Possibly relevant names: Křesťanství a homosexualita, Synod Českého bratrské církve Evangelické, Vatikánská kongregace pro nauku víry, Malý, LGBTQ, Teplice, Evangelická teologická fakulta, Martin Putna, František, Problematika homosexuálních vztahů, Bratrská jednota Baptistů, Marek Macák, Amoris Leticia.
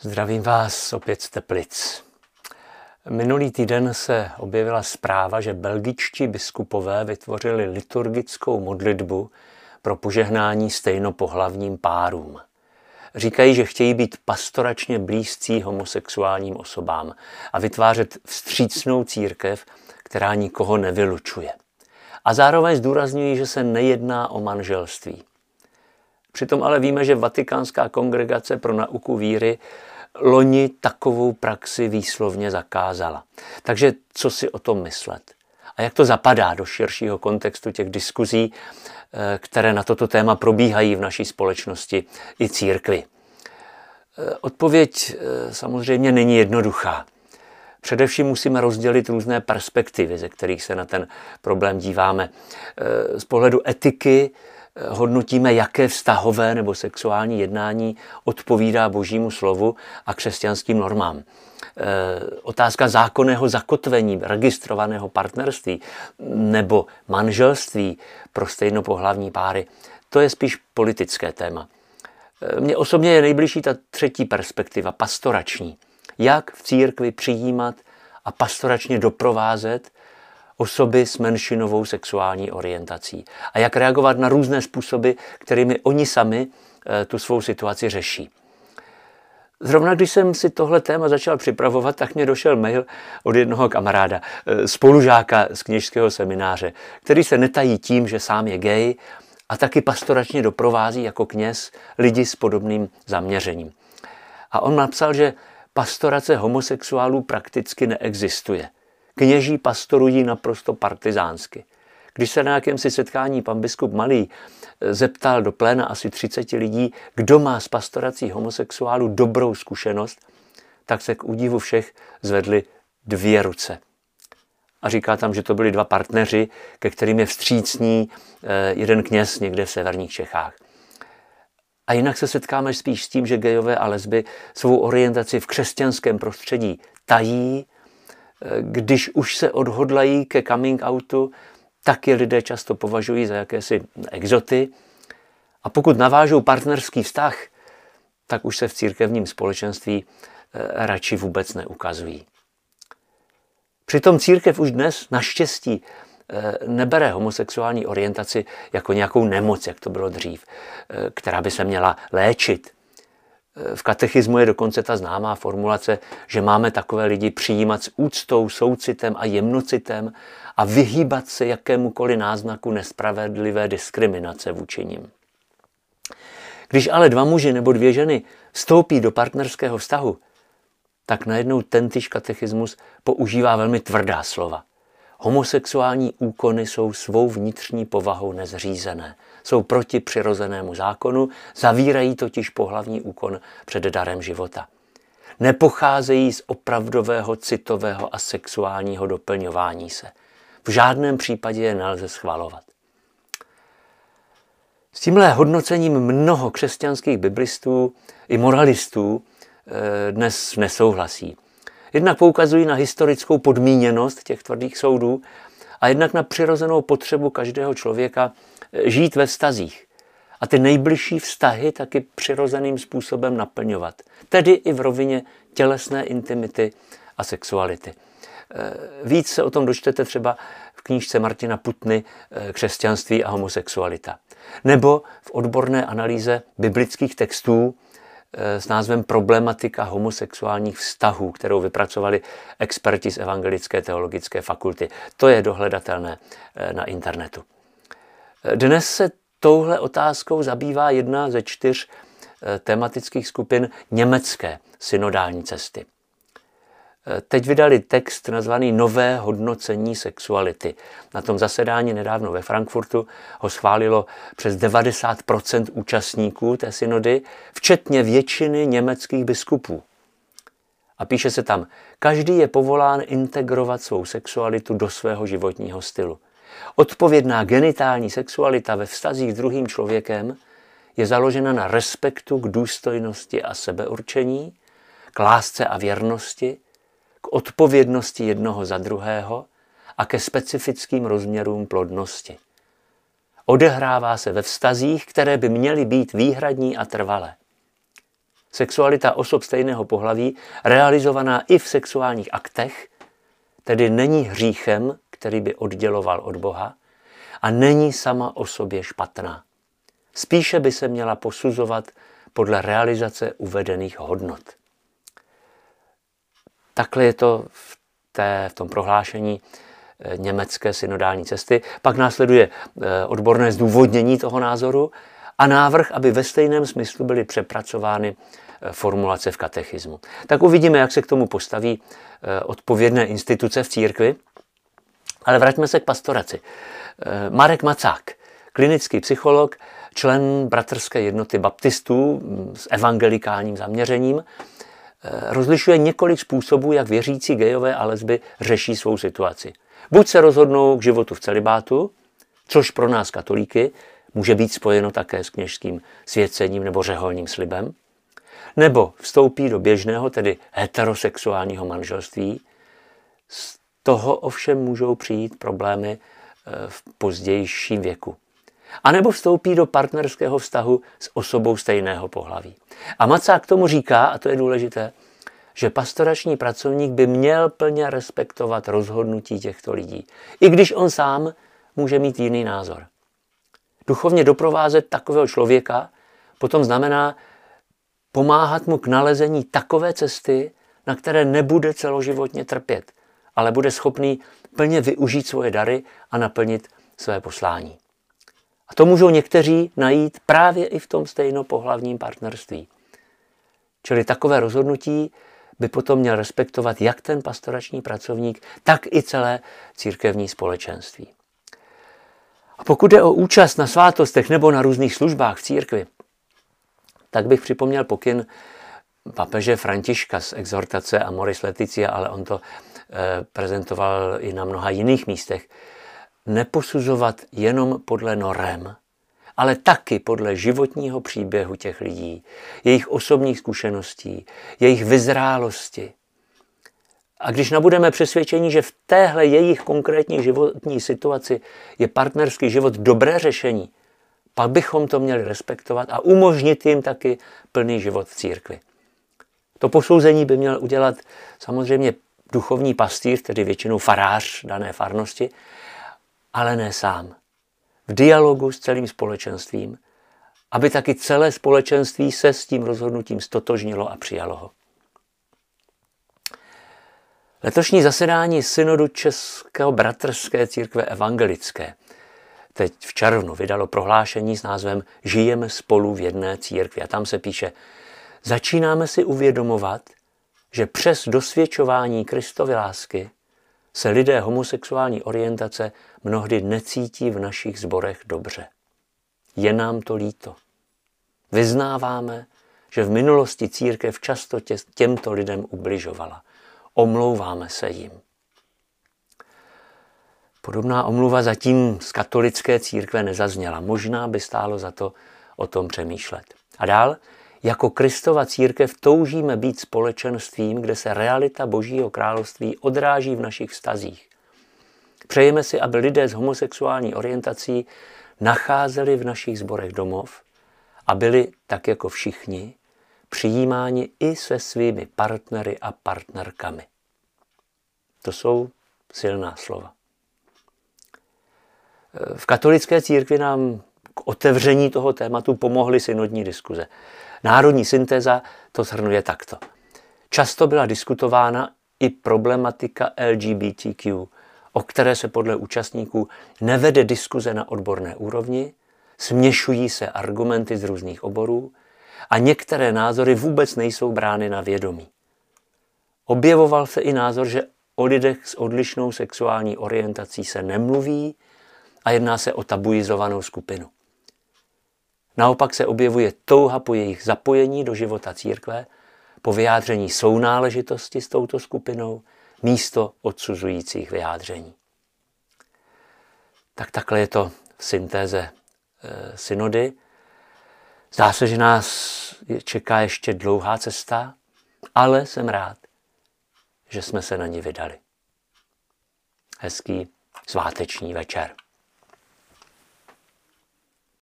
Zdravím vás opět z Teplic. Minulý týden se objevila zpráva, že belgičtí biskupové vytvořili liturgickou modlitbu pro požehnání stejnopohlavním párům. Říkají, že chtějí být pastoračně blízcí homosexuálním osobám a vytvářet vstřícnou církev, která nikoho nevylučuje. A zároveň zdůrazňují, že se nejedná o manželství. Přitom ale víme, že Vatikánská kongregace pro nauku víry loni takovou praxi výslovně zakázala. Takže co si o tom myslet? A jak to zapadá do širšího kontextu těch diskuzí, které na toto téma probíhají v naší společnosti i církvi? Odpověď samozřejmě není jednoduchá. Především musíme rozdělit různé perspektivy, ze kterých se na ten problém díváme. Z pohledu etiky hodnotíme, jaké vztahové nebo sexuální jednání odpovídá Božímu slovu a křesťanským normám. Otázka zákonného zakotvení registrovaného partnerství nebo manželství pro stejnopohlavní páry, to je spíš politické téma. Mně osobně je nejbližší ta třetí perspektiva, pastorační. Jak v církvi přijímat a pastoračně doprovázet osoby s menšinovou sexuální orientací a jak reagovat na různé způsoby, kterými oni sami tu svou situaci řeší. Zrovna když jsem si tohle téma začal připravovat, tak mě došel mail od jednoho kamaráda, spolužáka z kněžského semináře, který se netají tím, že sám je gay a taky pastoračně doprovází jako kněz lidi s podobným zaměřením. A on napsal, že pastorace homosexuálů prakticky neexistuje. Kněží pastorují naprosto partizánsky. Když se na jakémsi setkání pan biskup Malý zeptal do pléna asi 30 lidí, kdo má s pastorací homosexuálů dobrou zkušenost, tak se k údivu všech zvedly dvě ruce. A říká tam, že to byli dva partneři, ke kterým je vstřícný jeden kněz někde v severních Čechách. A jinak se setkáme spíš s tím, že gejové a lesby svou orientaci v křesťanském prostředí tají. Když už se odhodlají ke coming outu, tak je lidé často považují za jakési exoty. A pokud navážou partnerský vztah, tak už se v církevním společenství radši vůbec neukazují. Přitom církev už dnes naštěstí nebere homosexuální orientaci jako nějakou nemoc, jak to bylo dřív, která by se měla léčit. V katechismu je dokonce ta známá formulace, že máme takové lidi přijímat s úctou, soucitem a jemnocitem a vyhýbat se jakémukoliv náznaku nespravedlivé diskriminace vůči nim. Když ale dva muži nebo dvě ženy vstoupí do partnerského vztahu, tak najednou tentýž katechismus používá velmi tvrdá slova. Homosexuální úkony jsou svou vnitřní povahou nezřízené. Jsou proti přirozenému zákonu, zavírají totiž pohlavní úkon před darem života. Nepocházejí z opravdového, citového a sexuálního doplňování se. V žádném případě je nelze schvalovat. S tímhle hodnocením mnoho křesťanských biblistů i moralistů dnes nesouhlasí. Jednak poukazují na historickou podmíněnost těch tvrdých soudů a jednak na přirozenou potřebu každého člověka žít ve vztazích a ty nejbližší vztahy taky přirozeným způsobem naplňovat. Tedy i v rovině tělesné intimity a sexuality. Víc se o tom dočtete třeba v knížce Martina Putny Křesťanství a homosexualita. Nebo v odborné analýze biblických textů s názvem Problematika homosexuálních vztahů, kterou vypracovali experti z Evangelické teologické fakulty. To je dohledatelné na internetu. Dnes se touhle otázkou zabývá jedna ze 4 tematických skupin německé synodální cesty. Teď vydali text nazvaný Nové hodnocení sexuality. Na tom zasedání nedávno ve Frankfurtu ho schválilo přes 90% účastníků té synody, včetně většiny německých biskupů. A píše se tam, každý je povolán integrovat svou sexualitu do svého životního stylu. Odpovědná genitální sexualita ve vztazích s druhým člověkem je založena na respektu k důstojnosti a sebeurčení, k lásce a věrnosti, k odpovědnosti jednoho za druhého a ke specifickým rozměrům plodnosti. Odehrává se ve vztazích, které by měly být výhradní a trvalé. sexualita osob stejného pohlaví, realizovaná i v sexuálních aktech, tedy není hříchem, který by odděloval od Boha, a není sama o sobě špatná. Spíše by se měla posuzovat podle realizace uvedených hodnot. Takhle je to v tom prohlášení německé synodální cesty. Pak následuje odborné zdůvodnění toho názoru a návrh, aby ve stejném smyslu byly přepracovány formulace v katechismu. Tak uvidíme, jak se k tomu postaví odpovědné instituce v církvi. Ale vraťme se k pastoraci. Marek Macák, klinický psycholog, člen Bratrské jednoty Baptistů s evangelikálním zaměřením, rozlišuje několik způsobů, jak věřící gejové a lesby řeší svou situaci. Buď se rozhodnou k životu v celibátu, což pro nás katolíky může být spojeno také s kněžským svěcením nebo řeholním slibem, nebo vstoupí do běžného, tedy heterosexuálního manželství. Z toho ovšem můžou přijít problémy v pozdějším věku. A nebo vstoupí do partnerského vztahu s osobou stejného pohlaví. A Macák k tomu říká, a to je důležité, že pastorační pracovník by měl plně respektovat rozhodnutí těchto lidí, i když on sám může mít jiný názor. Duchovně doprovázet takového člověka potom znamená pomáhat mu k nalezení takové cesty, na které nebude celoživotně trpět, ale bude schopný plně využít svoje dary a naplnit své poslání. A to můžou někteří najít právě i v tom stejnopohlavním partnerství. Čili takové rozhodnutí by potom měl respektovat jak ten pastorační pracovník, tak i celé církevní společenství. A pokud jde o účast na svátostech nebo na různých službách v církvi, tak bych připomněl pokyn papeže Františka z exhortace Amoris Leticia, ale on to prezentoval i na mnoha jiných místech, neposuzovat jenom podle norem, ale taky podle životního příběhu těch lidí, jejich osobních zkušeností, jejich vyzrálosti. A když nabudeme přesvědčeni, že v téhle jejich konkrétní životní situaci je partnerský život dobré řešení, pak bychom to měli respektovat a umožnit jim taky plný život v církvi. To posouzení by měl udělat samozřejmě duchovní pastýř, tedy většinou farář dané farnosti, ale ne sám. V dialogu s celým společenstvím, aby taky celé společenství se s tím rozhodnutím stotožnilo a přijalo ho. Letošní zasedání Synodu Českého bratrské církve Evangelické teď v červnu vydalo prohlášení s názvem Žijeme spolu v jedné církvi. A tam se píše, začínáme si uvědomovat, že přes dosvědčování Kristovy lásky se lidé homosexuální orientace mnohdy necítí v našich sborech dobře. Je nám to líto. Vyznáváme, že v minulosti církev často těmto lidem ubližovala. Omlouváme se jim. Podobná omluva zatím z katolické církve nezazněla. Možná by stálo za to o tom přemýšlet. A dál, jako Kristova církev toužíme být společenstvím, kde se realita Božího království odráží v našich vztazích. Přejeme si, aby lidé s homosexuální orientací nacházeli v našich sborech domov a byli, tak jako všichni, přijímáni i se svými partnery a partnerkami. To jsou silná slova. V katolické církvi nám k otevření toho tématu pomohly synodní diskuze. Národní syntéza to shrnuje takto. Často byla diskutována i problematika LGBTQ, o které se podle účastníků nevede diskuze na odborné úrovni, směšují se argumenty z různých oborů a některé názory vůbec nejsou brány na vědomí. Objevoval se i názor, že o lidech s odlišnou sexuální orientací se nemluví a jedná se o tabuizovanou skupinu. Naopak se objevuje touha po jejich zapojení do života církve, po vyjádření sounáležitosti s touto skupinou, místo odsuzujících vyjádření. Tak takhle je to v syntéze synody. Zdá se, že nás čeká ještě dlouhá cesta, ale jsem rád, že jsme se na ní vydali. Hezký sváteční večer.